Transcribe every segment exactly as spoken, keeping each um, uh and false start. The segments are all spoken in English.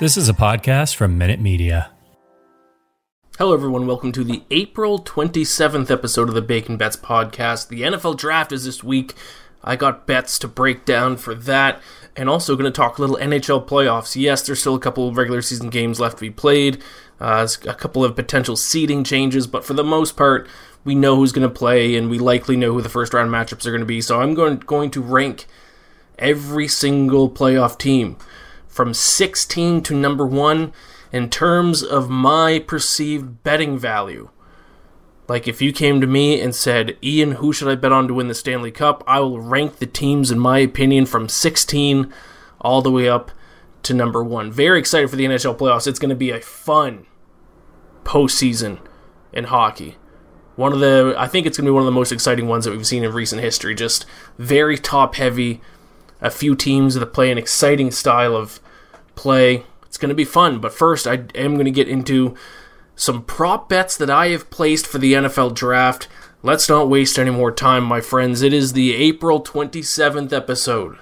This is a podcast from Minute Media. Hello, everyone. Welcome to the April twenty-seventh episode of the Bacon Bets podcast. The N F L draft is this week. I got bets to break down for that, and also going to talk a little N H L playoffs. Yes, there's still a couple of regular season games left to be played, uh, a couple of potential seeding changes, but for the most part, we know who's going to play, and we likely know who the first round matchups are going to be. So I'm going, going to rank every single playoff team from sixteen to number one, in terms of my perceived betting value. Like, if you came to me and said, Ian, who should I bet on to win the Stanley Cup? I will rank the teams, in my opinion, from sixteen all the way up to number one. Very excited for the N H L playoffs. It's going to be a fun postseason in hockey. One of the, I think it's going to be one of the most exciting ones that we've seen in recent history. Just very top-heavy. A few teams that play an exciting style of play. It's going to be fun, but first I am going to get into some prop bets that I have placed for the N F L draft. Let's not waste any more time, my friends. It is the April twenty-seventh episode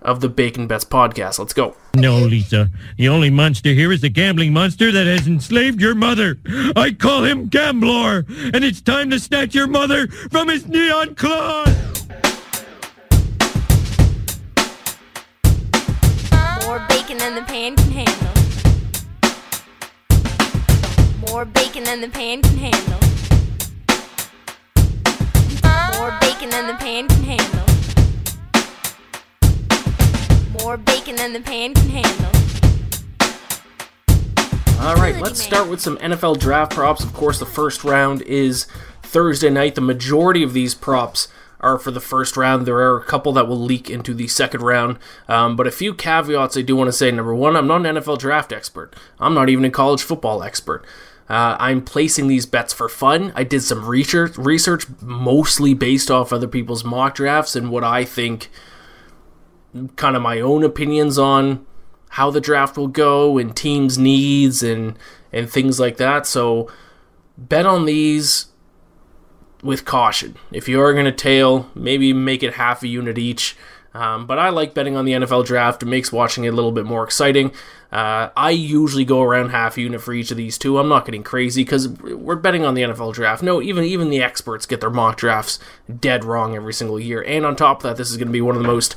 of the Bacon Bets podcast. Let's go. No, Lisa. The only monster here is the gambling monster that has enslaved your mother. I call him Gambler, and it's time to snatch your mother from his neon claws. More bacon than the pan can handle. More bacon than the pan can handle. More bacon than the pan can handle. More bacon than the pan can handle. All right, let's start with some N F L draft props. Of course, the first round is Thursday night. The majority of these props are for the first round. There are a couple that will leak into the second round, um, but a few caveats I do want to say. Number one, I'm not an N F L draft expert. I'm not even a college football expert. Uh, I'm placing these bets for fun. I did some research, research mostly based off other people's mock drafts and what I think, kind of my own opinions on how the draft will go and teams' needs and, and things like that. So bet on these with caution. If you are going to tail, maybe make it half a unit each. Um, but I like betting on the N F L draft. It makes watching it a little bit more exciting. Uh, I usually go around half a unit for each of these two. I'm not getting crazy because we're betting on the N F L draft. No, even, even the experts get their mock drafts dead wrong every single year. And on top of that, this is going to be one of the most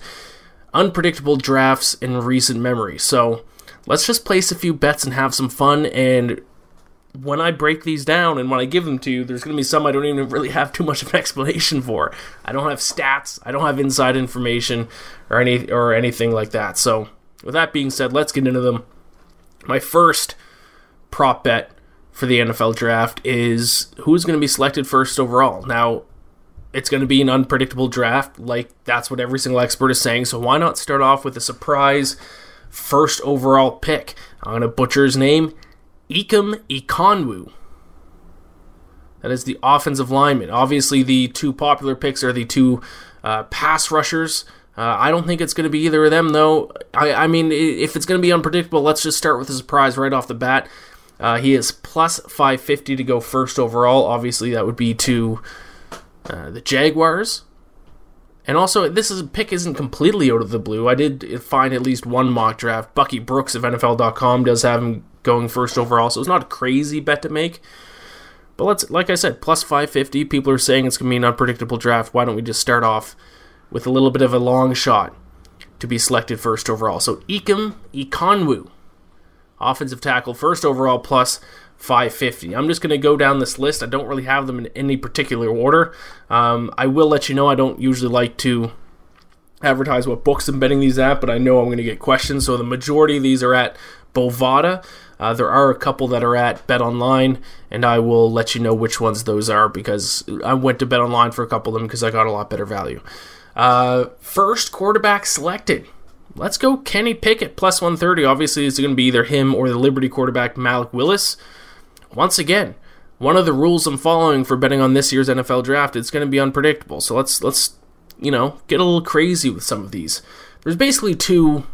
unpredictable drafts in recent memory. So let's just place a few bets and have some fun. And when I break these down and when I give them to you, there's going to be some I don't even really have too much of an explanation for. I don't have stats. I don't have inside information or any or anything like that. So with that being said, let's get into them. My first prop bet for the N F L draft is who's going to be selected first overall. Now, it's going to be an unpredictable draft. Like, that's what every single expert is saying. So why not start off with a surprise first overall pick? I'm going to butcher his name. Ikem Ekwonu. That is the offensive lineman. Obviously, the two popular picks are the two uh, pass rushers. Uh, I don't think it's going to be either of them, though. I, I mean, if it's going to be unpredictable, let's just start with a surprise right off the bat. Uh, he is plus five fifty to go first overall. Obviously, that would be to uh, the Jaguars. And also, this is, pick isn't completely out of the blue. I did find at least one mock draft. Bucky Brooks of N F L dot com does have him going first overall, so it's not a crazy bet to make. But let's, like I said, plus five fifty. People are saying it's going to be an unpredictable draft. Why don't we just start off with a little bit of a long shot to be selected first overall? So Ikem Ekwonu, offensive tackle, first overall, plus five fifty. I'm just going to go down this list. I don't really have them in any particular order. Um, I will let you know I don't usually like to advertise what books I'm betting these at, but I know I'm going to get questions. So the majority of these are at Bovada. Uh, there are a couple that are at BetOnline, and I will let you know which ones those are because I went to BetOnline for a couple of them because I got a lot better value. Uh, first quarterback selected. let's go Kenny Pickett plus one thirty. Obviously, it's going to be either him or the Liberty quarterback, Malik Willis. Once again, one of the rules I'm following for betting on this year's N F L draft, it's going to be unpredictable. So let's, let's you know, get a little crazy with some of these. There's basically two,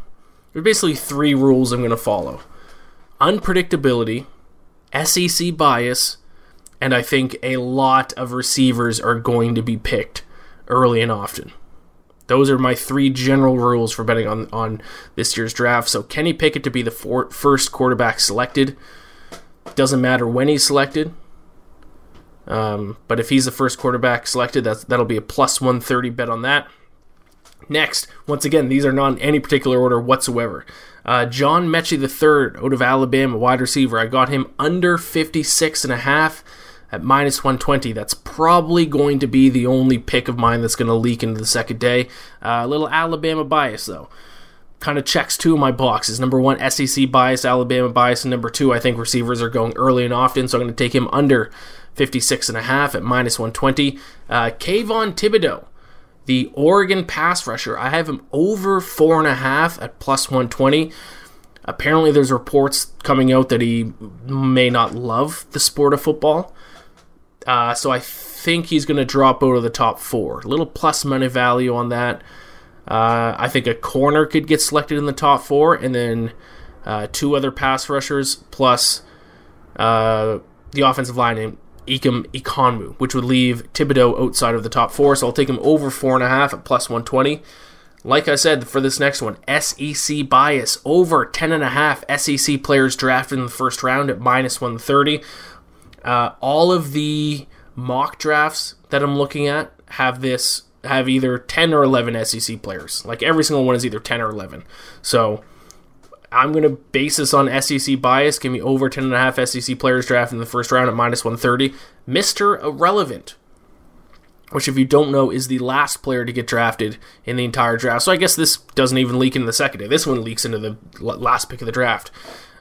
there's basically three rules I'm going to follow. Unpredictability, S E C bias, and I think a lot of receivers are going to be picked early and often. Those are my three general rules for betting on, on this year's draft. So Kenny Pickett to be the four, first quarterback selected. Doesn't matter when he's selected. Um, but if he's the first quarterback selected, that's, that'll be a plus one thirty bet on that. Next, once again, these are not in any particular order whatsoever. Uh, John Metchie the third out of Alabama, wide receiver. I got him under fifty-six and a half at minus one twenty. That's probably going to be the only pick of mine that's going to leak into the second day. Uh, a little Alabama bias, though. Kind of checks two of my boxes. Number one, S E C bias, Alabama bias. And number two, I think receivers are going early and often, so I'm going to take him under fifty-six and a half at minus one twenty. Uh, Kayvon Thibodeau, the Oregon pass rusher. I have him over four and a half at plus one twenty. Apparently there's reports coming out that he may not love the sport of football. Uh, so I think he's going to drop out of the top four. A little plus money value on that. Uh, I think a corner could get selected in the top four, and then uh, two other pass rushers, plus uh, the offensive line named Ikem Ekwonu, which would leave Thibodeau outside of the top four. So I'll take him over four and a half at plus one twenty. Like I said, for this next one, S E C bias, over ten and a half S E C players drafted in the first round at minus one thirty. Uh, all of the mock drafts that I'm looking at have this. have either ten or eleven S E C players. Like, every single one is either ten or eleven. So I'm going to base this on S E C bias. Give me over ten and a half S E C players drafted in the first round at minus one thirty. Mister Irrelevant, which, if you don't know, is the last player to get drafted in the entire draft. So I guess this doesn't even leak into the second day. This one leaks into the last pick of the draft.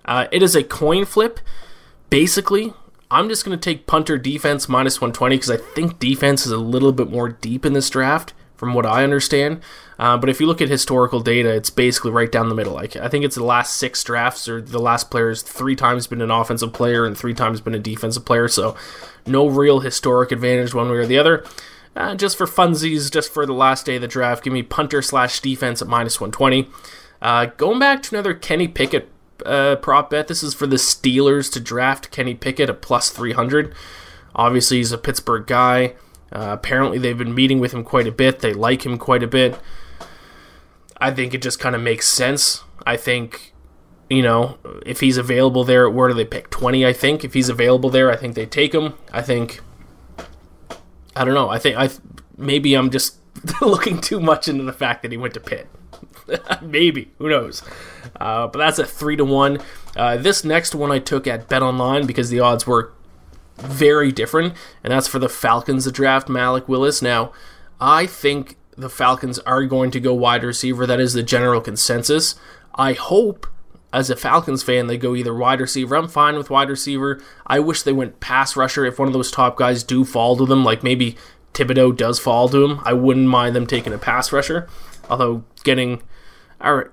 Uh, it is a coin flip. Basically, I'm just going to take punter defense minus one twenty because I think defense is a little bit more deep in this draft from what I understand. Uh, but if you look at historical data, it's basically right down the middle. Like, I think it's the last six drafts or the last player's three times been an offensive player and three times been a defensive player. So no real historic advantage one way or the other. Uh, just for funsies, just for the last day of the draft, give me punter slash defense at minus one twenty. Uh, going back to another Kenny Pickett Uh, prop bet. This is for the Steelers to draft Kenny Pickett at plus three hundred. Obviously, he's a Pittsburgh guy. Uh, apparently, they've been meeting with him quite a bit. They like him quite a bit. I think it just kind of makes sense. I think, you know, if he's available there, where do they pick? twenty, I think. If he's available there, I think they take him. I think, I don't know. I think I maybe I'm just looking too much into the fact that he went to Pitt. Maybe. Who knows? Uh, but that's a three to one. Uh, this next one I took at BetOnline because the odds were very different, and that's for the Falcons to draft Malik Willis. Now, I think the Falcons are going to go wide receiver. That is the general consensus. I hope, as a Falcons fan, they go either wide receiver. I'm fine with wide receiver. I wish they went pass rusher. If one of those top guys do fall to them, like maybe Thibodeau does fall to him, I wouldn't mind them taking a pass rusher. Although getting our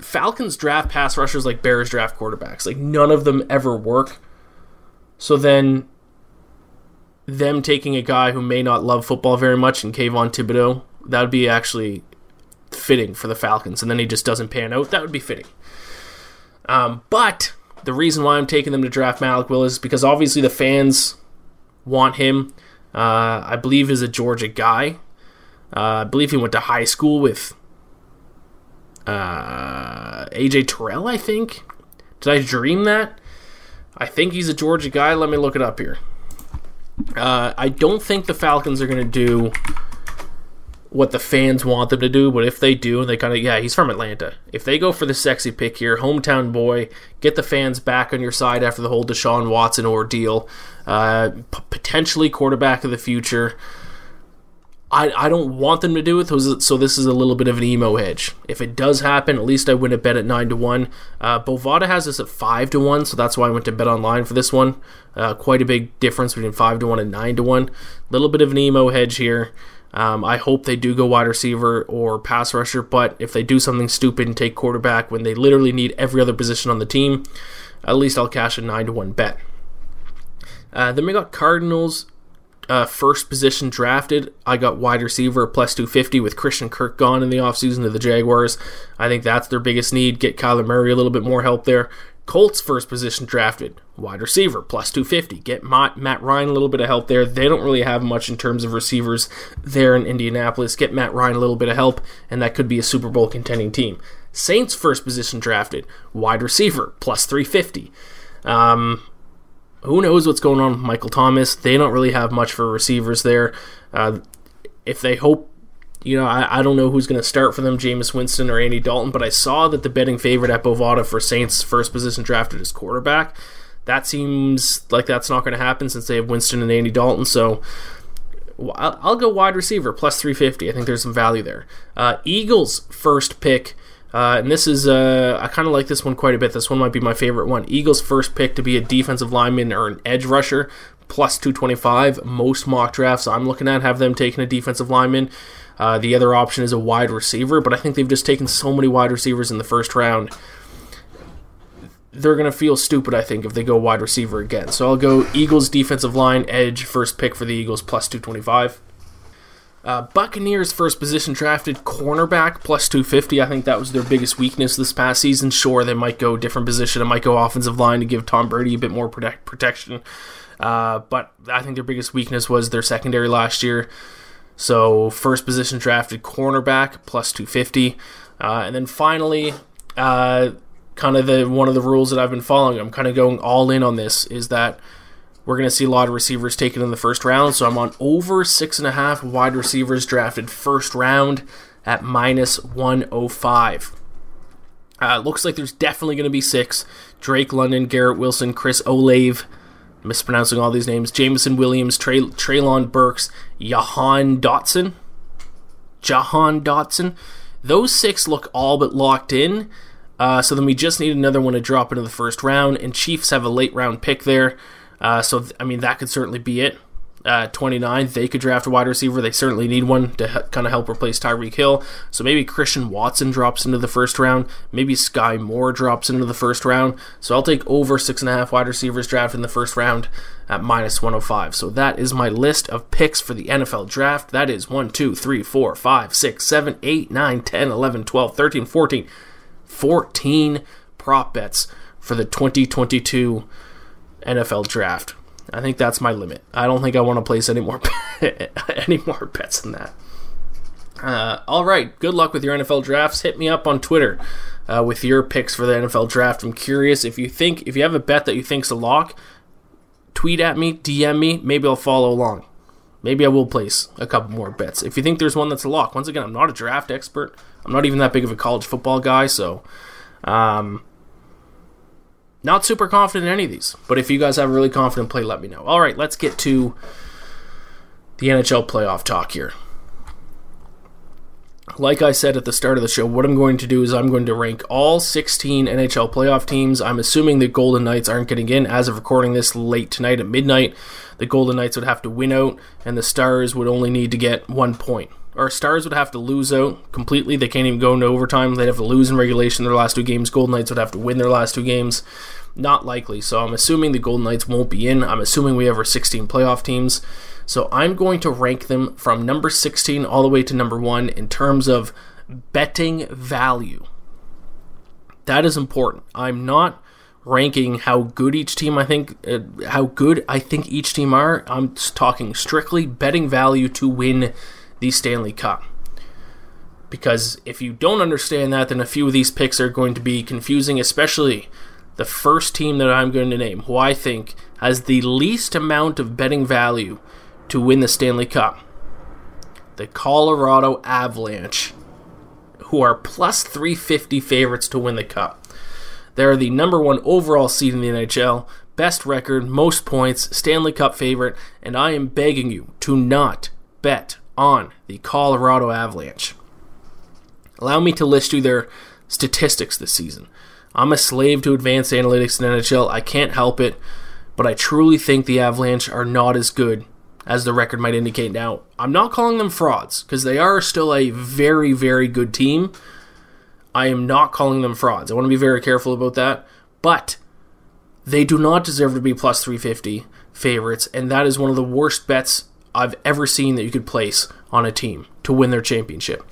Falcons draft pass rushers like Bears draft quarterbacks, like none of them ever work. So then them taking a guy who may not love football very much in Kayvon Thibodeau, that would be actually fitting for the Falcons. And then he just doesn't pan out. That would be fitting. Um, but the reason why I'm taking them to draft Malik Willis is because obviously the fans want him. Uh, I believe he's a Georgia guy. Uh, I believe he went to high school with uh, A J Terrell, I think. Did I dream that? I think he's a Georgia guy. Let me look it up here. Uh, I don't think the Falcons are going to do what the fans want them to do, but if they do, they kind of, yeah, he's from Atlanta. If they go for the sexy pick here, hometown boy, get the fans back on your side after the whole Deshaun Watson ordeal, uh, p- potentially quarterback of the future. I, I don't want them to do it, so this is a little bit of an emo hedge. If it does happen, at least I win a bet at nine to one. Uh, Bovada has this at five to one, so that's why I went to BetOnline for this one. Uh, quite a big difference between five to one and nine to one. A little bit of an emo hedge here. Um, I hope they do go wide receiver or pass rusher, but if they do something stupid and take quarterback when they literally need every other position on the team, at least I'll cash a nine to one bet. Uh, then we got Cardinals uh, first position drafted. I got wide receiver plus two fifty with Christian Kirk gone in the offseason to the Jaguars. I think that's their biggest need. Get Kyler Murray a little bit more help there. Colts first position drafted, wide receiver, plus two fifty. Get Matt, Matt Ryan a little bit of help there. They don't really have much in terms of receivers there in Indianapolis. Get Matt Ryan a little bit of help, and that could be a Super Bowl contending team. Saints first position drafted, wide receiver, plus three fifty. Um, who knows what's going on with Michael Thomas? They don't really have much for receivers there. Uh, if they hope, You know, I, I don't know who's going to start for them, Jameis Winston or Andy Dalton, but I saw that the betting favorite at Bovada for Saints first position drafted is quarterback. That seems like that's not going to happen since they have Winston and Andy Dalton, so I'll, I'll go wide receiver, plus three fifty. I think there's some value there. Uh, Eagles first pick, uh, and this is, uh, I kind of like this one quite a bit. This one might be my favorite one. Eagles first pick to be a defensive lineman or an edge rusher, plus two twenty-five. Most mock drafts I'm looking at have them taking a defensive lineman. Uh, the other option is a wide receiver, but I think they've just taken so many wide receivers in the first round. They're going to feel stupid, I think, if they go wide receiver again. So I'll go Eagles defensive line, edge, first pick for the Eagles, plus two twenty-five. Uh, Buccaneers first position drafted, cornerback, plus two fifty. I think that was their biggest weakness this past season. Sure, they might go different position. It might go offensive line to give Tom Brady a bit more protect- protection. Uh, but I think their biggest weakness was their secondary last year. So first position drafted cornerback, plus two fifty. Uh, and then finally, uh, kind of the one of the rules that I've been following, I'm kind of going all in on this, is that we're going to see a lot of receivers taken in the first round. So I'm on over six and a half wide receivers drafted first round at minus one oh five. Uh, looks like there's definitely going to be six. Drake London, Garrett Wilson, Chris Olave, mispronouncing all these names, Jameson Williams, Tray- Traylon Burks, Jahan Dotson, Jahan Dotson. Those six look all but locked in, uh, so then we just need another one to drop into the first round, and Chiefs have a late-round pick there, uh, so, th- I mean, that could certainly be it. Uh, twenty-nine, they could draft a wide receiver. They certainly need one to he- kind of help replace Tyreek Hill, so maybe Christian Watson drops into the first round, maybe Sky Moore drops into the first round, so I'll take over six and a half wide receivers draft in the first round at minus one oh five. So that is my list of picks for the N F L draft. That is one, two, three, four, five, six, seven, eight, nine, ten, eleven, twelve, thirteen, fourteen, fourteen prop bets for the twenty twenty-two N F L draft. I think that's my limit. I don't think I want to place any more any more bets than that. Uh, all right, good luck with your N F L drafts. Hit me up on Twitter uh, with your picks for the N F L draft. I'm curious if you think if you have a bet that you think's a lock. Tweet at me, D M me. Maybe I'll follow along. Maybe I will place a couple more bets. If you think there's one that's a lock, once again, I'm not a draft expert. I'm not even that big of a college football guy, so. Um, Not super confident in any of these, but if you guys have a really confident play, let me know. All right, let's get to the N H L playoff talk here. Like I said at the start of the show, what I'm going to do is I'm going to rank all sixteen N H L playoff teams. I'm assuming the Golden Knights aren't getting in. As of recording this late tonight at midnight, the Golden Knights would have to win out, and the Stars would only need to get one point. Or Stars would have to lose out completely. They can't even go into overtime. They'd have to lose in regulation their last two games. Golden Knights would have to win their last two games. Not likely. So I'm assuming the Golden Knights won't be in. I'm assuming we have our sixteen playoff teams. So I'm going to rank them from number sixteen all the way to number one in terms of betting value. That is important. I'm not ranking how good each team I think, uh, how good I think each team are. I'm talking strictly betting value to win the Stanley Cup, because if you don't understand that, then a few of these picks are going to be confusing, especially the first team that I'm going to name, who I think has the least amount of betting value to win the Stanley Cup. The Colorado Avalanche, who are plus three fifty favorites to win the Cup. They're the number one overall seed in the N H L, best record, most points, Stanley Cup favorite, and I am begging you to not bet on the Colorado Avalanche. Allow me to list you their statistics this season. I'm a slave to advanced analytics in N H L. I can't help it, but I truly think the Avalanche are not as good as the record might indicate now. I'm not calling them frauds, because they are still a very, very good team. I am not calling them frauds. I want to be very careful about that. But they do not deserve to be plus three fifty favorites, and that is one of the worst bets I've ever seen that you could place on a team to win their championship.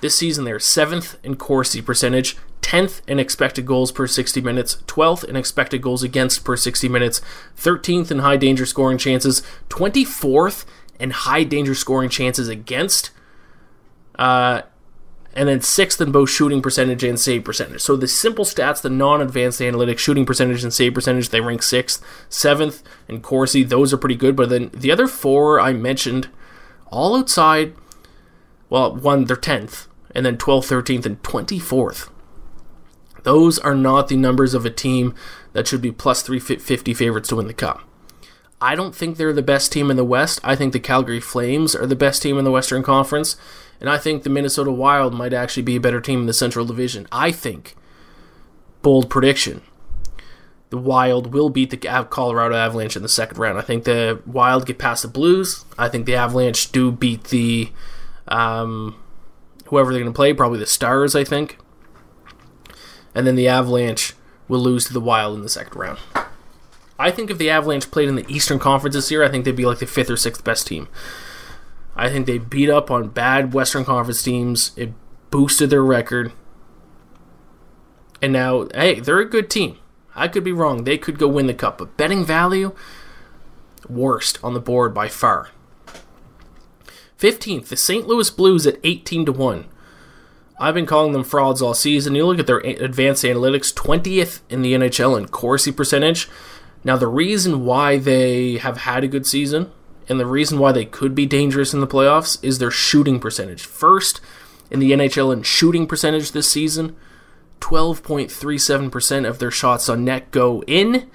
This season, they're seventh in Corsi percentage, tenth in expected goals per sixty minutes, twelfth in expected goals against per sixty minutes, thirteenth in high danger scoring chances, twenty-fourth in high danger scoring chances against, uh, and then sixth in both shooting percentage and save percentage. So the simple stats, the non-advanced analytics, shooting percentage and save percentage, they rank sixth, seventh in Corsi. Those are pretty good, but then the other four I mentioned, all outside, well, one, they're tenth, and then twelfth, thirteenth, and twenty-fourth. Those are not the numbers of a team that should be plus three fifty favorites to win the Cup. I don't think they're the best team in the West. I think the Calgary Flames are the best team in the Western Conference, and I think the Minnesota Wild might actually be a better team in the Central Division. I think, bold prediction, the Wild will beat the Colorado Avalanche in the second round. I think the Wild get past the Blues. I think the Avalanche do beat the, um, whoever they're going to play, probably the Stars, I think. And then the Avalanche will lose to the Wild in the second round. I think if the Avalanche played in the Eastern Conference this year, I think they'd be like the fifth or sixth best team. I think they beat up on bad Western Conference teams. It boosted their record. And now, hey, they're a good team. I could be wrong. They could go win the Cup. But betting value, worst on the board by far. fifteenth, the Saint Louis Blues at eighteen to one. I've been calling them frauds all season. You look at their advanced analytics, twentieth in the N H L in Corsi percentage. Now, the reason why they have had a good season and the reason why they could be dangerous in the playoffs is their shooting percentage. First in the N H L in shooting percentage this season, twelve point three seven percent of their shots on net go in.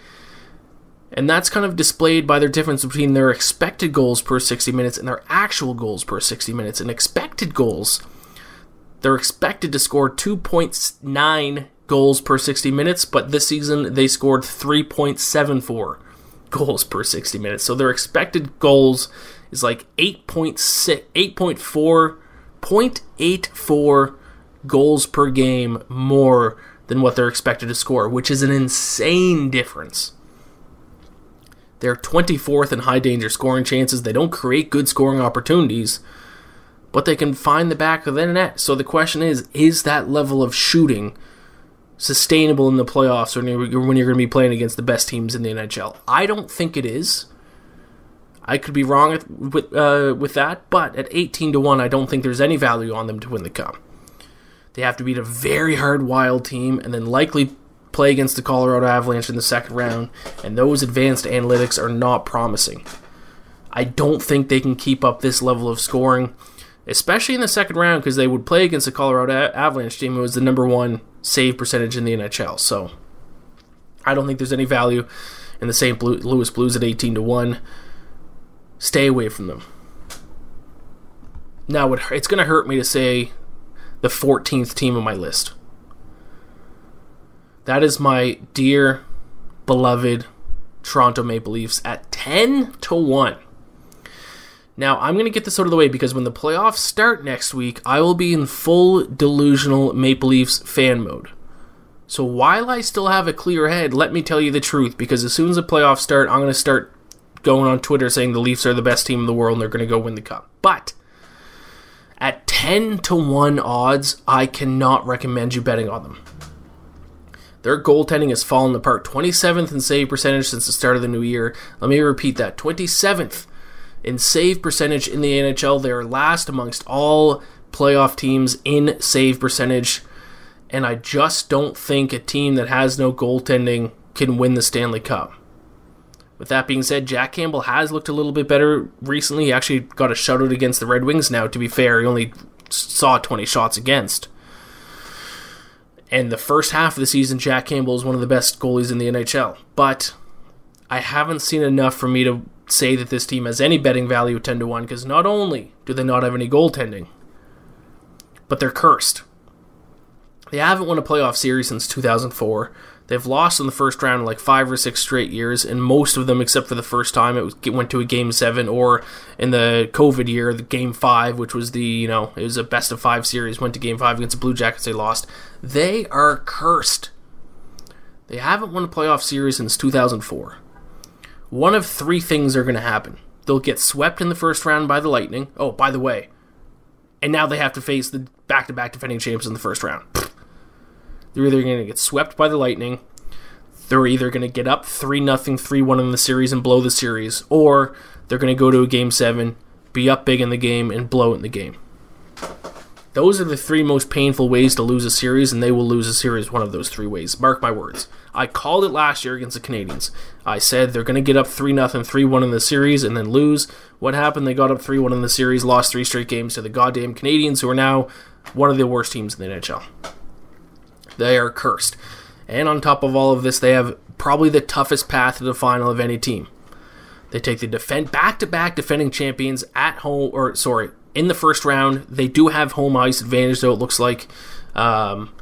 And that's kind of displayed by their difference between their expected goals per sixty minutes and their actual goals per sixty minutes. And expected goals, they're expected to score two point nine goals per sixty minutes, but this season they scored three point seven four goals per sixty minutes. So their expected goals is like eight point six, eight point four, point eight four goals per game more than what they're expected to score, which is an insane difference. They're twenty-fourth in high danger scoring chances. They don't create good scoring opportunities, but they can find the back of the net. So the question is, is that level of shooting sustainable in the playoffs when you're, when you're going to be playing against the best teams in the N H L? I don't think it is. I could be wrong with uh, with that, but at eighteen to one, I don't think there's any value on them to win the Cup. They have to beat a very hard Wild team and then likely play against the Colorado Avalanche in the second round, and those advanced analytics are not promising. I don't think they can keep up this level of scoring, especially in the second round, because they would play against the Colorado Avalanche team who was the number one save percentage in the N H L. So I don't think there's any value in the Saint Louis Blues at eighteen to one. Stay away from them. Now, it's going to hurt me to say the fourteenth team on my list. That is my dear, beloved Toronto Maple Leafs at ten to one. Now, I'm going to get this out of the way because when the playoffs start next week, I will be in full delusional Maple Leafs fan mode. So while I still have a clear head, let me tell you the truth, because as soon as the playoffs start, I'm going to start going on Twitter saying the Leafs are the best team in the world and they're going to go win the Cup. But at ten to one odds, I cannot recommend you betting on them. Their goaltending has fallen apart. twenty-seventh in save percentage since the start of the new year. Let me repeat that. twenty-seventh. In save percentage in the N H L, they are last amongst all playoff teams in save percentage. And I just don't think a team that has no goaltending can win the Stanley Cup. With that being said, Jack Campbell has looked a little bit better recently. He actually got a shutout against the Red Wings now, to be fair. He only saw twenty shots against. And the first half of the season, Jack Campbell is one of the best goalies in the N H L. But I haven't seen enough for me to say that this team has any betting value at ten to one, because not only do they not have any goaltending, but they're cursed. They haven't won a playoff series since two thousand four. They've lost in the first round like five or six straight years, and most of them, except for the first time, it, was, it went to a game seven, or in the COVID year, the game five, which was the, you know, it was a best of five series, went to game five against the Blue Jackets, they lost. They are cursed. They haven't won a playoff series since two thousand four. One of three things are going to happen. They'll get swept in the first round by the Lightning. Oh, by the way. And now they have to face the back-to-back defending champs in the first round. They're either going to get swept by the Lightning, they're either going to get up three nothing, three one in the series and blow the series, or they're going to go to a Game seven, be up big in the game, and blow it in the game. Those are the three most painful ways to lose a series, and they will lose a series one of those three ways. Mark my words. I called it last year against the Canadiens. I said they're going to get up three nothing, three one in the series, and then lose. What happened? They got up three one in the series, lost three straight games to the goddamn Canadiens, who are now one of the worst teams in the N H L. They are cursed. And on top of all of this, they have probably the toughest path to the final of any team. They take the defend back-to-back defending champions at home, or sorry, in the first round. They do have home ice advantage, though, it looks like. Um,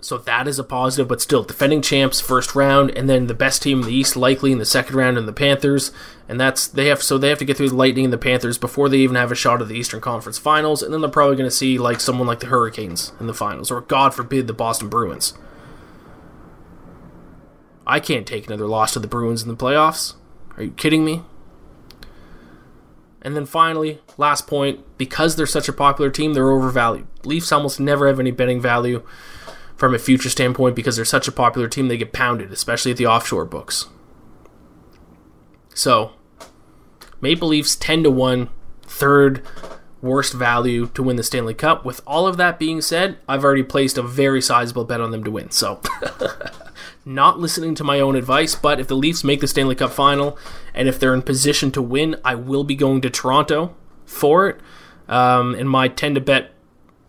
so that is a positive, but still, defending champs first round, and then the best team in the East likely in the second round in the Panthers. And that's they have so they have to get through the Lightning and the Panthers before they even have a shot at the Eastern Conference Finals, and then they're probably going to see like someone like the Hurricanes in the finals, or God forbid the Boston Bruins. I can't take another loss to the Bruins in the playoffs. Are you kidding me? And then finally, last point, because they're such a popular team, they're overvalued. Leafs almost never have any betting value from a future standpoint because they're such a popular team, they get pounded, especially at the offshore books. So, Maple Leafs ten to one, third worst value to win the Stanley Cup. With all of that being said, I've already placed a very sizable bet on them to win, so... Not listening to my own advice, but if the Leafs make the Stanley Cup final and if they're in position to win, I will be going to Toronto for it. Um, and my ten to bet,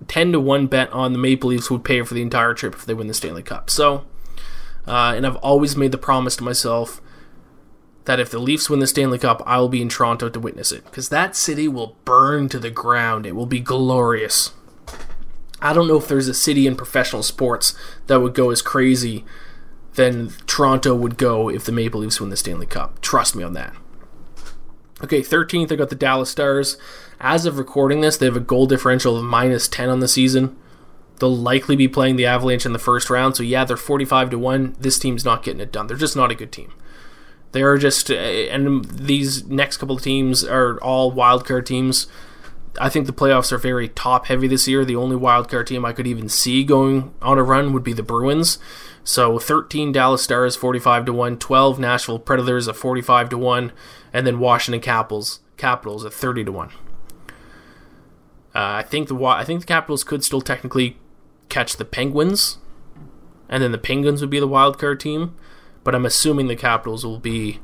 ten to one bet on the Maple Leafs would pay for the entire trip if they win the Stanley Cup. So, uh, and I've always made the promise to myself that if the Leafs win the Stanley Cup, I will be in Toronto to witness it, because that city will burn to the ground. It will be glorious. I don't know if there's a city in professional sports that would go as crazy then Toronto would go if the Maple Leafs win the Stanley Cup. Trust me on that. Okay, thirteenth, I got the Dallas Stars. As of recording this, they have a goal differential of minus ten on the season. They'll likely be playing the Avalanche in the first round, so yeah, they're forty-five to one. This team's not getting it done. They're just not a good team. They are just, and these next couple of teams are all wildcard teams. I think the playoffs are very top-heavy this year. The only wildcard team I could even see going on a run would be the Bruins. So thirteen Dallas Stars, forty-five to one, twelve Nashville Predators at forty-five to one, and then Washington Capitals, Capitals at thirty to one. Uh, I think the I think the Capitals could still technically catch the Penguins, and then the Penguins would be the wildcard team, but I'm assuming the Capitals will be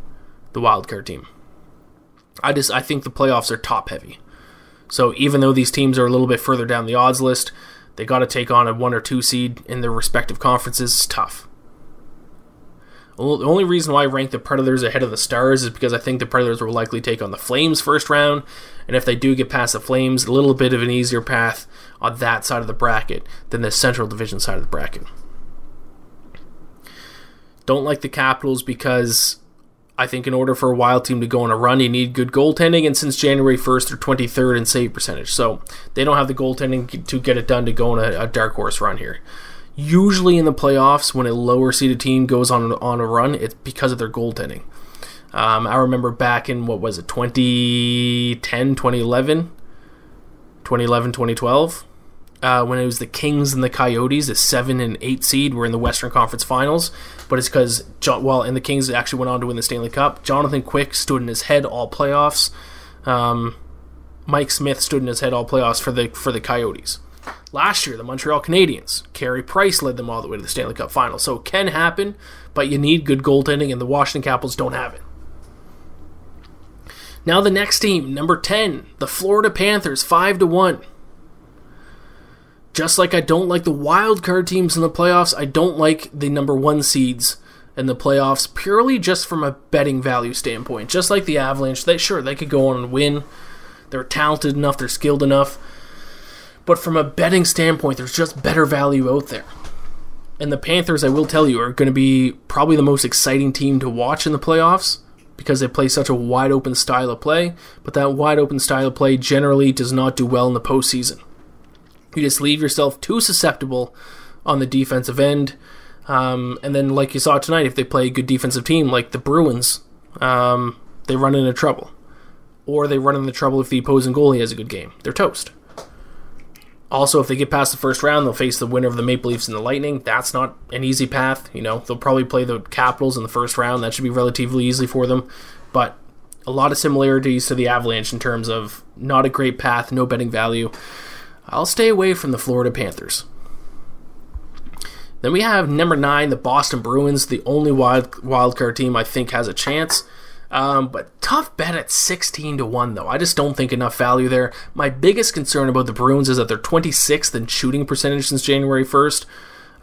the wildcard team. I just I think the playoffs are top-heavy. So even though these teams are a little bit further down the odds list, they got to take on a one or two seed in their respective conferences. It's tough. Well, the only reason why I rank the Predators ahead of the Stars is because I think the Predators will likely take on the Flames first round, and if they do get past the Flames, a little bit of an easier path on that side of the bracket than the Central Division side of the bracket. Don't like the Capitals because I think in order for a wild team to go on a run, you need good goaltending, and since January first, they're twenty-third in save percentage. So they don't have the goaltending to get it done to go on a, a dark horse run here. Usually in the playoffs, when a lower-seeded team goes on, on a run, it's because of their goaltending. Um, I remember back in, what was it, twenty ten, twenty eleven, twenty eleven, twenty twelve, uh, when it was the Kings and the Coyotes, the seven and eight seed were in the Western Conference Finals. But it's because, well, and the Kings actually went on to win the Stanley Cup. Jonathan Quick stood in his head all playoffs. Um, Mike Smith stood in his head all playoffs for the for the Coyotes. Last year, the Montreal Canadiens, Carey Price led them all the way to the Stanley Cup Final. So it can happen, but you need good goaltending, and the Washington Capitals don't have it. Now the next team, number ten, the Florida Panthers, five to one. Just like I don't like the wildcard teams in the playoffs, I don't like the number one seeds in the playoffs, purely just from a betting value standpoint. Just like the Avalanche, they sure, they could go on and win. They're talented enough, they're skilled enough. But from a betting standpoint, there's just better value out there. And the Panthers, I will tell you, are going to be probably the most exciting team to watch in the playoffs because they play such a wide-open style of play, but that wide-open style of play generally does not do well in the postseason. You just leave yourself too susceptible on the defensive end. Um, and then, like you saw tonight, if they play a good defensive team like the Bruins, um, they run into trouble. Or they run into trouble if the opposing goalie has a good game. They're toast. Also, if they get past the first round, they'll face the winner of the Maple Leafs and the Lightning. That's not an easy path. You know, they'll probably play the Capitals in the first round. That should be relatively easy for them. But a lot of similarities to the Avalanche in terms of not a great path, no betting value. I'll stay away from the Florida Panthers. Then we have number nine, the Boston Bruins, the only wild wildcard team I think has a chance. Um, but tough bet at sixteen to one, though. I just don't think enough value there. My biggest concern about the Bruins is that they're twenty-sixth in shooting percentage since January first.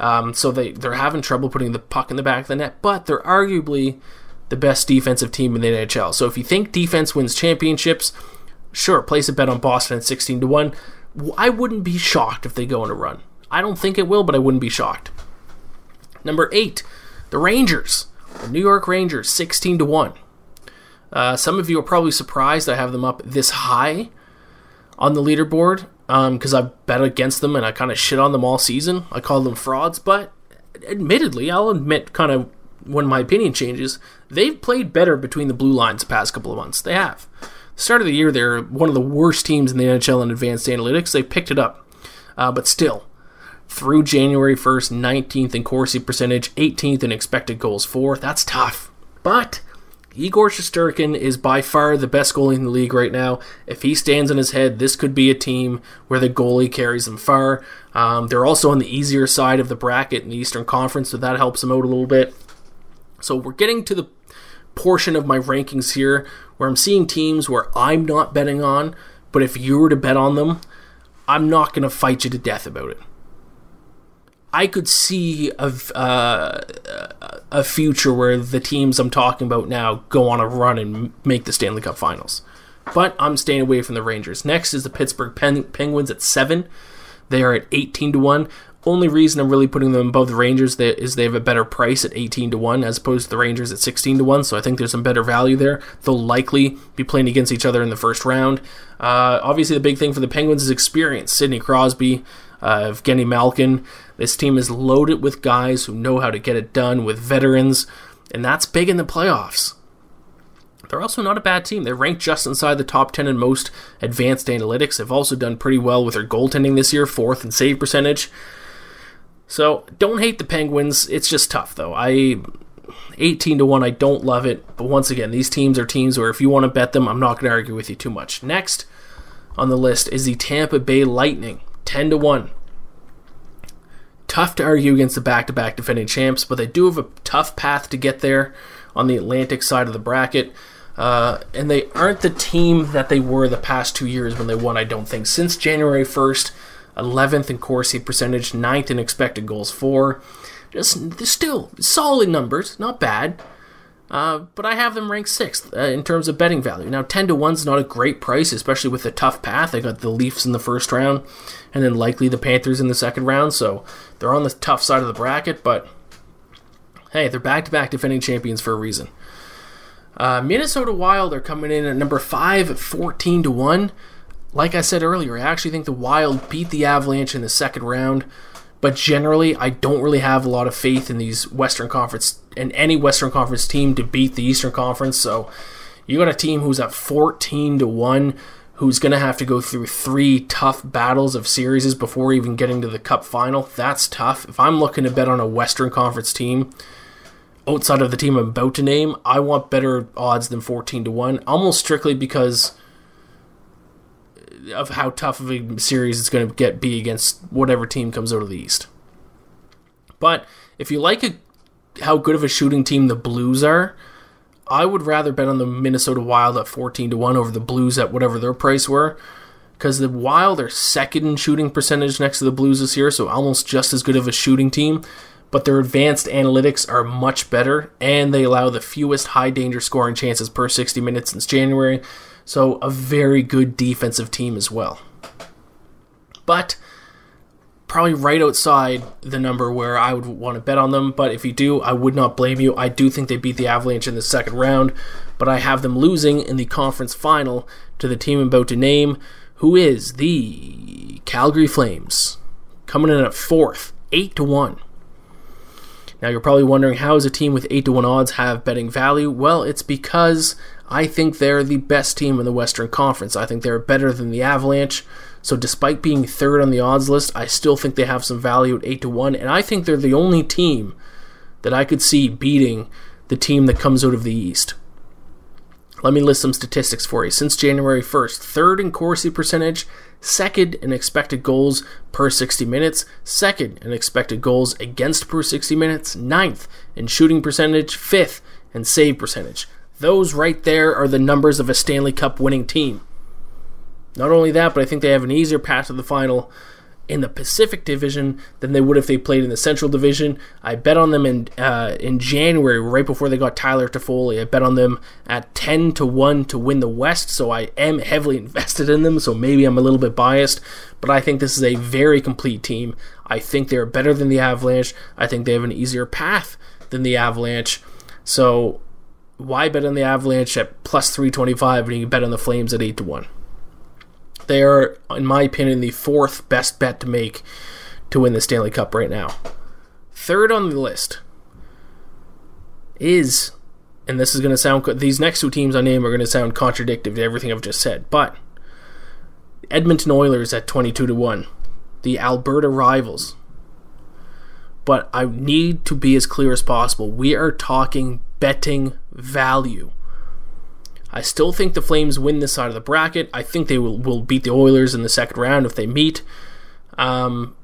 Um, so they, they're having trouble putting the puck in the back of the net, but they're arguably the best defensive team in the N H L. So if you think defense wins championships, sure, place a bet on Boston at sixteen to one. I wouldn't be shocked if they go on a run. I don't think it will, but I wouldn't be shocked. Number eight, the Rangers. The New York Rangers, sixteen to one. Uh, some of you are probably surprised I have them up this high on the leaderboard because um, I've bet against them and I kind of shit on them all season. I called them frauds, but admittedly, I'll admit kind of when my opinion changes, they've played better between the blue lines the past couple of months. They have. Start of the year, they're one of the worst teams in the N H L in advanced analytics. They picked it up, uh, but still, through January first, nineteenth in Corsi percentage, eighteenth in expected goals for. That's tough, but Igor Shesterkin is by far the best goalie in the league right now. If he stands on his head, this could be a team where the goalie carries them far. Um, they're also on the easier side of the bracket in the Eastern Conference, so that helps them out a little bit. So we're getting to the portion of my rankings here where I'm seeing teams where I'm not betting on, but if you were to bet on them, I'm not going to fight you to death about it. I could see a, uh, a future where the teams I'm talking about now go on a run and make the Stanley Cup Finals. But I'm staying away from the Rangers. Next is the Pittsburgh Pen- Penguins at seven. They are at eighteen to one. Only reason I'm really putting them above the Rangers is they have a better price at eighteen to one as opposed to the Rangers at sixteen to one. So I think there's some better value there. They'll likely be playing against each other in the first round. Uh, obviously, the big thing for the Penguins is experience. Sidney Crosby, Uh, Evgeny Malkin. This team is loaded with guys who know how to get it done with veterans, and that's big in the playoffs. They're also not a bad team. They're ranked just inside the top ten in most advanced analytics. They've also done pretty well with their goaltending this year, fourth in save percentage. So don't hate the Penguins. It's just tough, though. I eighteen to one, I don't love it. But once again, these teams are teams where if you want to bet them, I'm not going to argue with you too much. Next on the list is the Tampa Bay Lightning. ten to one. Tough to argue against the back-to-back defending champs, but they do have a tough path to get there on the Atlantic side of the bracket. Uh, and they aren't the team that they were the past two years when they won, I don't think. Since January first, eleventh in Corsi percentage, ninth in expected goals for. Just they're still solid numbers, not bad. Uh, but I have them ranked sixth uh, in terms of betting value. Now, ten to one is not a great price, especially with a tough path. I got the Leafs in the first round, and then likely the Panthers in the second round, so they're on the tough side of the bracket, but hey, they're back-to-back defending champions for a reason. Uh, Minnesota Wild are coming in at number five at fourteen to one. Like I said earlier, I actually think the Wild beat the Avalanche in the second round. But generally, I don't really have a lot of faith in these Western Conference and any Western Conference team to beat the Eastern Conference. So you got a team who's at fourteen to one, who's going to have to go through three tough battles of series before even getting to the Cup final. That's tough. If I'm looking to bet on a Western Conference team outside of the team I'm about to name, I want better odds than fourteen to one, almost strictly because of how tough of a series it's going to get be against whatever team comes out of the East. But if you like a, how good of a shooting team the Blues are, I would rather bet on the Minnesota Wild at fourteen to one over the Blues at whatever their price were, because the Wild are second in shooting percentage next to the Blues this year, so almost just as good of a shooting team, but their advanced analytics are much better, and they allow the fewest high-danger scoring chances per sixty minutes since January. So a very good defensive team as well. But probably right outside the number where I would want to bet on them, but if you do, I would not blame you. I do think they beat the Avalanche in the second round, but I have them losing in the conference final to the team I'm about to name, who is the Calgary Flames, coming in at fourth, eight to one. Now, you're probably wondering, how does a team with eight to one odds have betting value? Well, it's because I think they're the best team in the Western Conference. I think they're better than the Avalanche. So despite being third on the odds list, I still think they have some value at eight to one. And I think they're the only team that I could see beating the team that comes out of the East. Let me list some statistics for you. Since January first, third in Corsi percentage, second in expected goals per sixty minutes, second in expected goals against per sixty minutes, ninth in shooting percentage, fifth in save percentage. Those right there are the numbers of a Stanley Cup winning team. Not only that, but I think they have an easier path to the final in the Pacific Division than they would if they played in the Central Division. I bet on them in uh, in January, right before they got Tyler Toffoli. I bet on them at ten to one to win the West, so I am heavily invested in them, so maybe I'm a little bit biased, but I think this is a very complete team. I think they're better than the Avalanche. I think they have an easier path than the Avalanche. So why bet on the Avalanche at plus three twenty-five when you bet on the Flames at eight to one? They are, in my opinion, the fourth best bet to make to win the Stanley Cup right now. Third on the list is, and this is going to sound, these next two teams I name are going to sound contradictory to everything I've just said, but Edmonton Oilers at twenty-two to one, the Alberta Rivals. But I need to be as clear as possible. We are talking betting value. I still think the Flames win this side of the bracket. I think they will, will beat the Oilers in the second round if they meet. Um,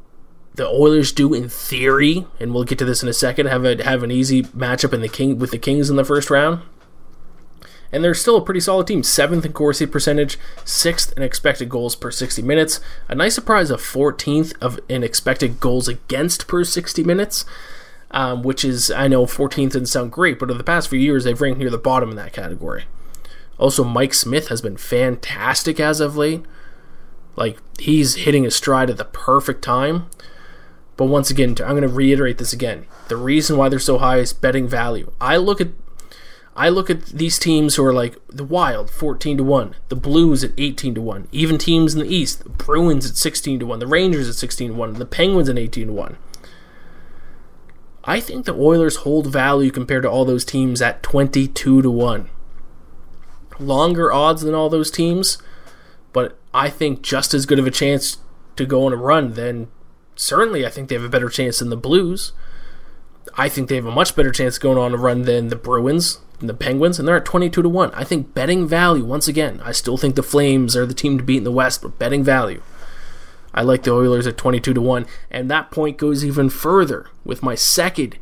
the Oilers do, in theory, and we'll get to this in a second, have a, have an easy matchup in the King with the Kings in the first round. And they're still a pretty solid team. seventh in Corsi percentage, sixth in expected goals per sixty minutes. A nice surprise of fourteenth of in expected goals against per sixty minutes, um, which is, I know fourteenth doesn't sound great, but over the past few years they've ranked near the bottom in that category. Also, Mike Smith has been fantastic as of late. Like, he's hitting his stride at the perfect time. But once again, I'm going to reiterate this again. The reason why they're so high is betting value. I look at I look at these teams who are like the Wild, fourteen to one, the Blues at eighteen to one, even teams in the East, the Bruins at sixteen to one, the Rangers at sixteen to one, the Penguins at eighteen to one. I think the Oilers hold value compared to all those teams at twenty-two to one. Longer odds than all those teams, but I think just as good of a chance to go on a run. Then certainly I think they have a better chance than the Blues. I think they have a much better chance going on a run than the Bruins and the Penguins, and they're at twenty-two to one. I think betting value, once again, I still think the Flames are the team to beat in the West, but betting value, I like the Oilers at twenty-two to one, and that point goes even further with my second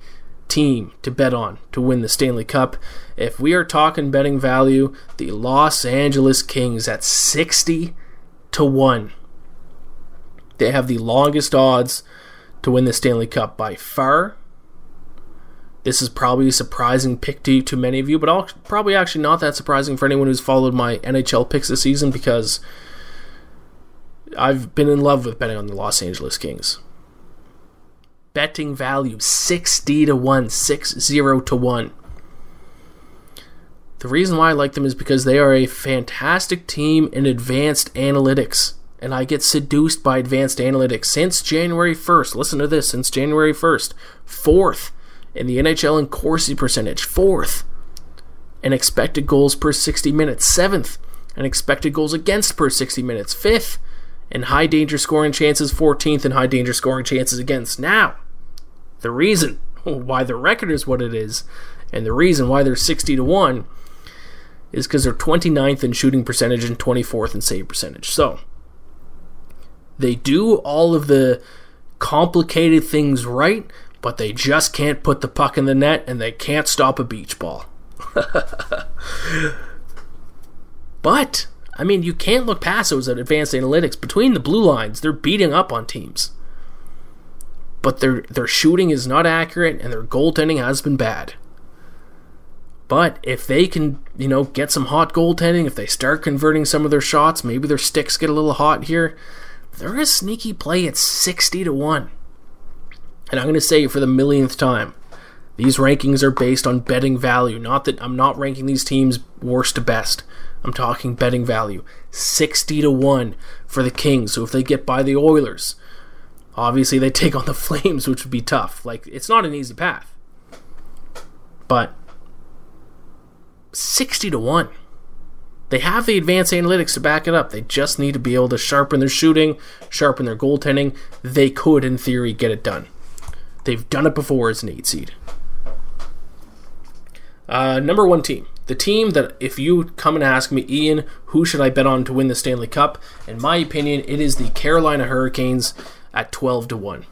team to bet on to win the Stanley Cup. If we are talking betting value, the Los Angeles Kings at sixty to one. They have the longest odds to win the Stanley Cup by far. This is probably a surprising pick to, to many of you, but I'll, probably actually not that surprising for anyone who's followed my N H L picks this season, because I've been in love with betting on the Los Angeles Kings. Betting value sixty to one, six zero to one. The reason why I like them is because they are a fantastic team in advanced analytics, and I get seduced by advanced analytics. Since January first, listen to this, since January first, fourth in the N H L in Corsi percentage, fourth in expected goals per sixty minutes, seventh in expected goals against per sixty minutes, fifth in high danger scoring chances, fourteenth in high danger scoring chances against. Now, the reason why the record is what it is, and the reason why they're sixty to one, is because they're twenty-ninth in shooting percentage and twenty-fourth in save percentage. So, they do all of the complicated things right, but they just can't put the puck in the net, and they can't stop a beach ball. But I mean, you can't look past those at advanced analytics. Between the blue lines, they're beating up on teams. But their their shooting is not accurate, and their goaltending has been bad. But if they can, you know, get some hot goaltending, if they start converting some of their shots, maybe their sticks get a little hot here, they're a sneaky play at sixty to one. And I'm going to say for the millionth time, these rankings are based on betting value. Not that I'm not ranking these teams worst to best. I'm talking betting value. sixty to one for the Kings. So if they get by the Oilers, obviously they take on the Flames, which would be tough. Like, it's not an easy path. But sixty to one. They have the advanced analytics to back it up. They just need to be able to sharpen their shooting, sharpen their goaltending. They could, in theory, get it done. They've done it before as an eight seed. Uh, number one team. The team that if you come and ask me, Ian, who should I bet on to win the Stanley Cup? In my opinion, it is the Carolina Hurricanes at twelve to one.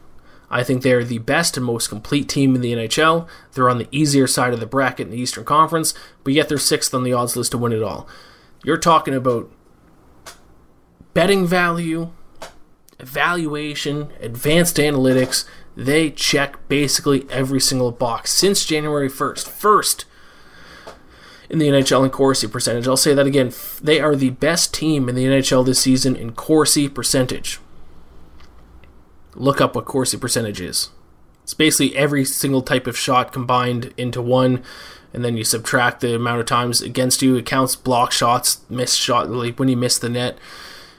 I think they are the best and most complete team in the N H L. They're on the easier side of the bracket in the Eastern Conference, but yet they're sixth on the odds list to win it all. You're talking about betting value, evaluation, advanced analytics. They check basically every single box since January first. First in the N H L in Corsi percentage. I'll say that again. They are the best team in the N H L this season in Corsi percentage. Look up what Corsi percentage is. It's basically every single type of shot combined into one, and then you subtract the amount of times against you. It counts block shots, missed shot, like when you miss the net.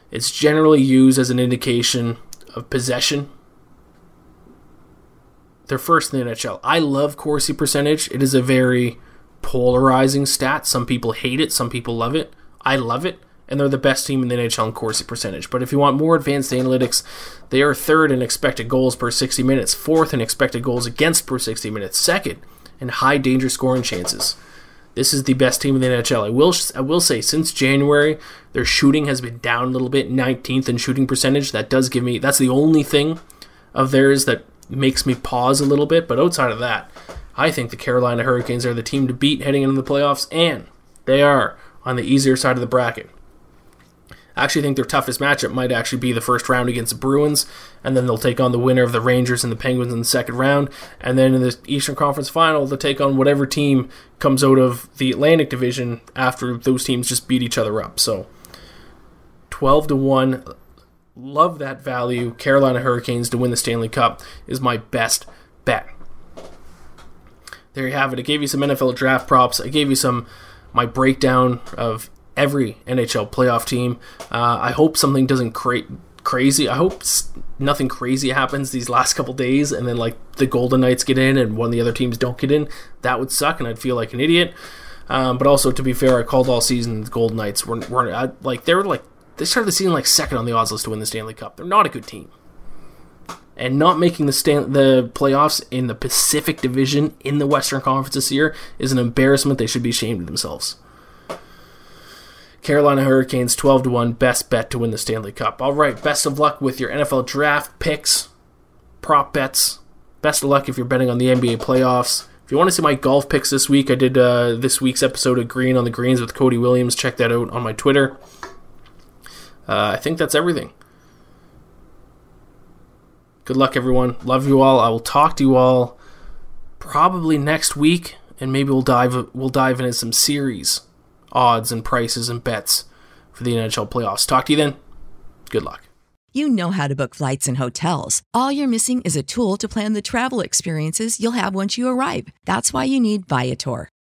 It's generally used as an indication of possession. They're first in the N H L. I love Corsi percentage. It is a very polarizing stat. Some people hate it. Some people love it. I love it. And they're the best team in the N H L in Corsi percentage. But if you want more advanced analytics, they are third in expected goals per sixty minutes, fourth in expected goals against per sixty minutes, second in high danger scoring chances. This is the best team in the N H L. I will I will say, since January, their shooting has been down a little bit, nineteenth in shooting percentage. That does give me, that's the only thing of theirs that makes me pause a little bit. But outside of that, I think the Carolina Hurricanes are the team to beat heading into the playoffs, and they are on the easier side of the bracket. I actually think their toughest matchup might actually be the first round against the Bruins, and then they'll take on the winner of the Rangers and the Penguins in the second round, and then in the Eastern Conference Final, they'll take on whatever team comes out of the Atlantic Division after those teams just beat each other up. So, twelve to one, love that value. Carolina Hurricanes to win the Stanley Cup is my best bet. There you have it. I gave you some N F L draft props. I gave you some my breakdown of every N H L playoff team. Uh, I hope something doesn't create crazy. I hope nothing crazy happens these last couple days, and then like the Golden Knights get in and one of the other teams don't get in. That would suck, and I'd feel like an idiot. Um, but also, to be fair, I called all season the Golden Knights were, were I, like they were like they started the season like second on the odds list to win the Stanley Cup. They're not a good team, and not making the Stan- the playoffs in the Pacific Division in the Western Conference this year is an embarrassment. They should be ashamed of themselves. Carolina Hurricanes, twelve to one, best bet to win the Stanley Cup. All right, best of luck with your N F L draft picks, prop bets. Best of luck if you're betting on the N B A playoffs. If you want to see my golf picks this week, I did uh, this week's episode of Green on the Greens with Cody Williams. Check that out on my Twitter. Uh, I think that's everything. Good luck, everyone. Love you all. I will talk to you all probably next week, and maybe we'll dive we'll dive into some series odds and prices and bets for the N H L playoffs. Talk to you then. Good luck. You know how to book flights and hotels. All you're missing is a tool to plan the travel experiences you'll have once you arrive. That's why you need Viator.